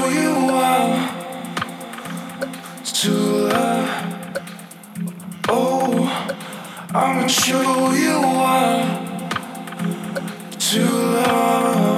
show you how to love. Oh, I'ma show you how to love.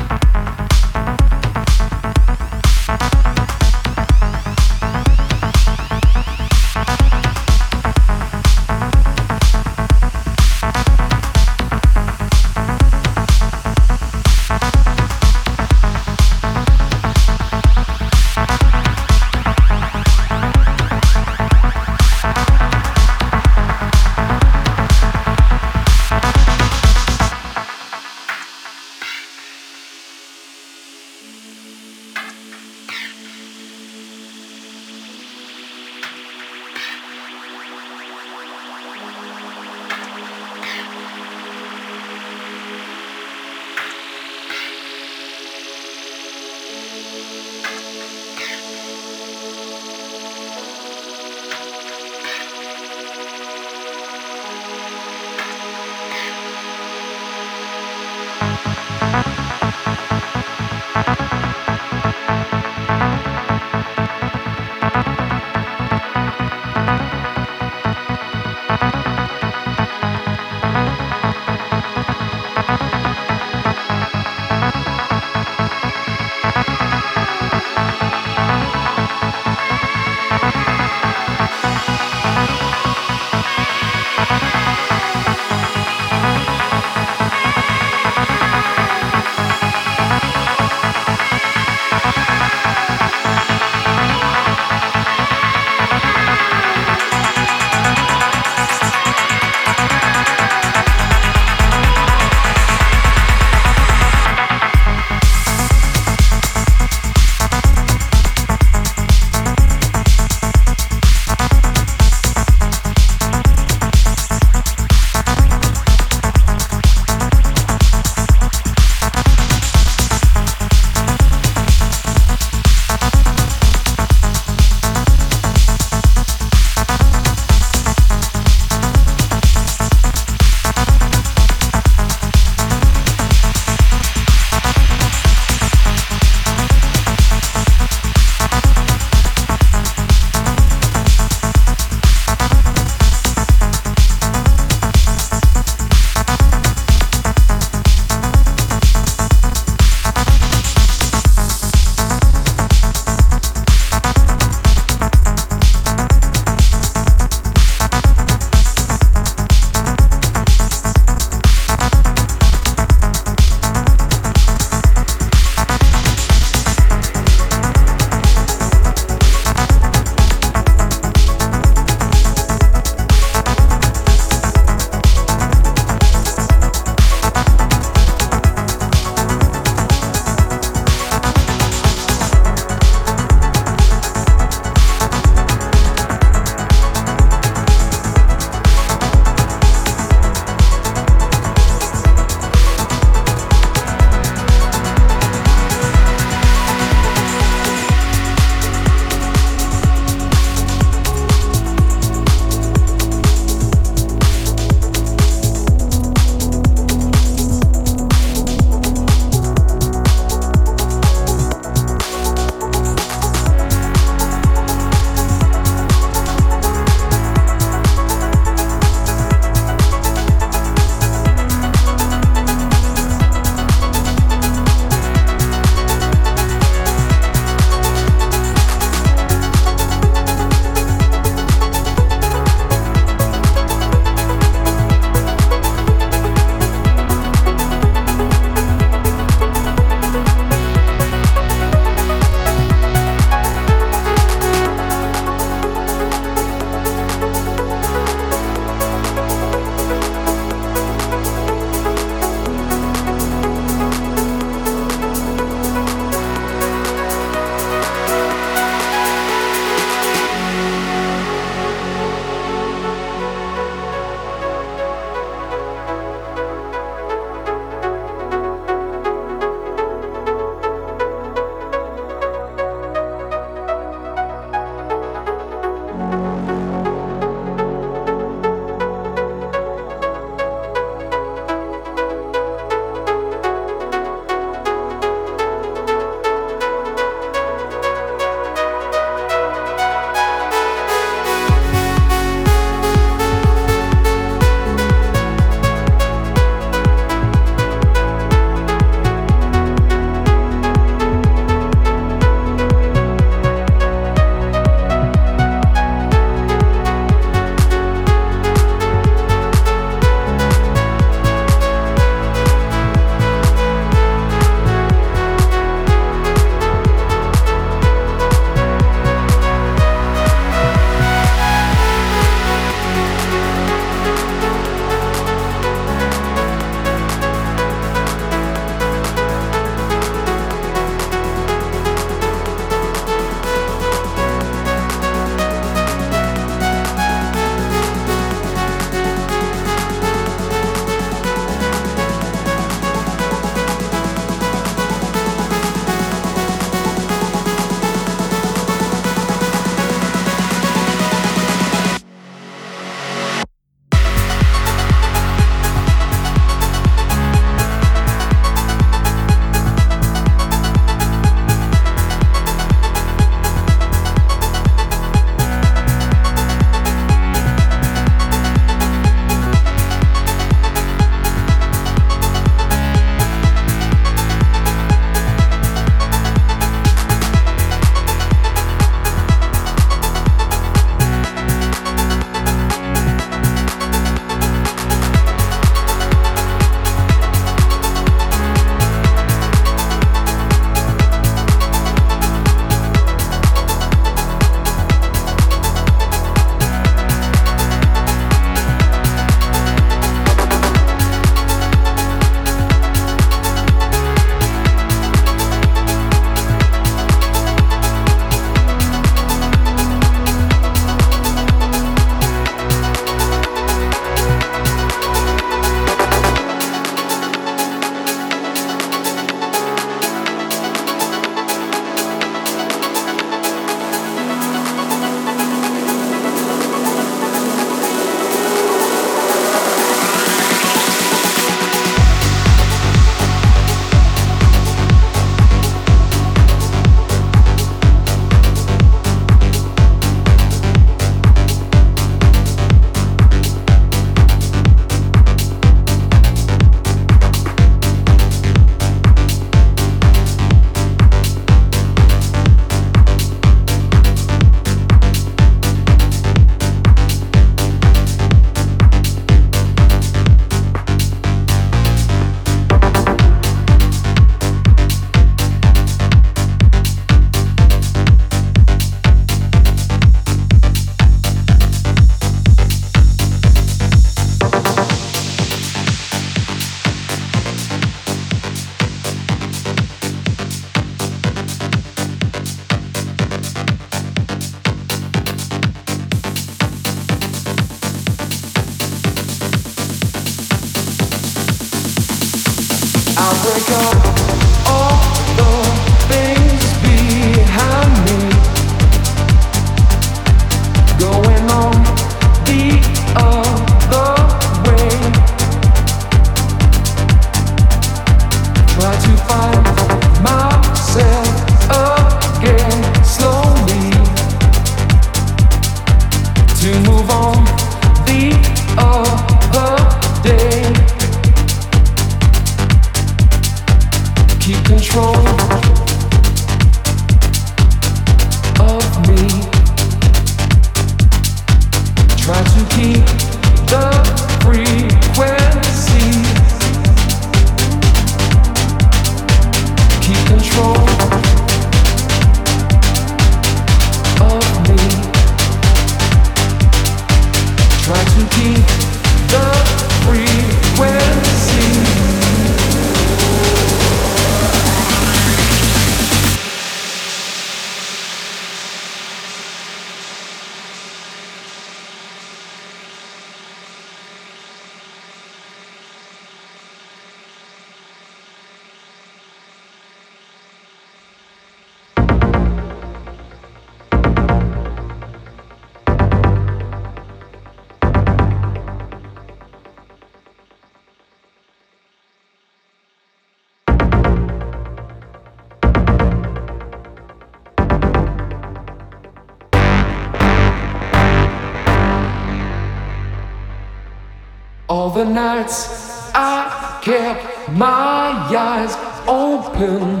All the nights I kept my eyes open,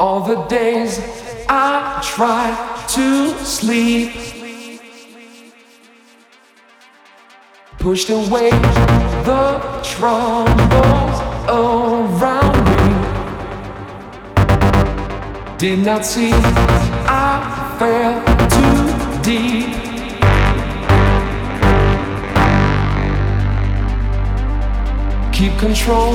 all the days I tried to sleep, pushed away the troubles around me, did not see I fell too deep. Keep control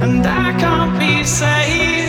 and I can't be saved.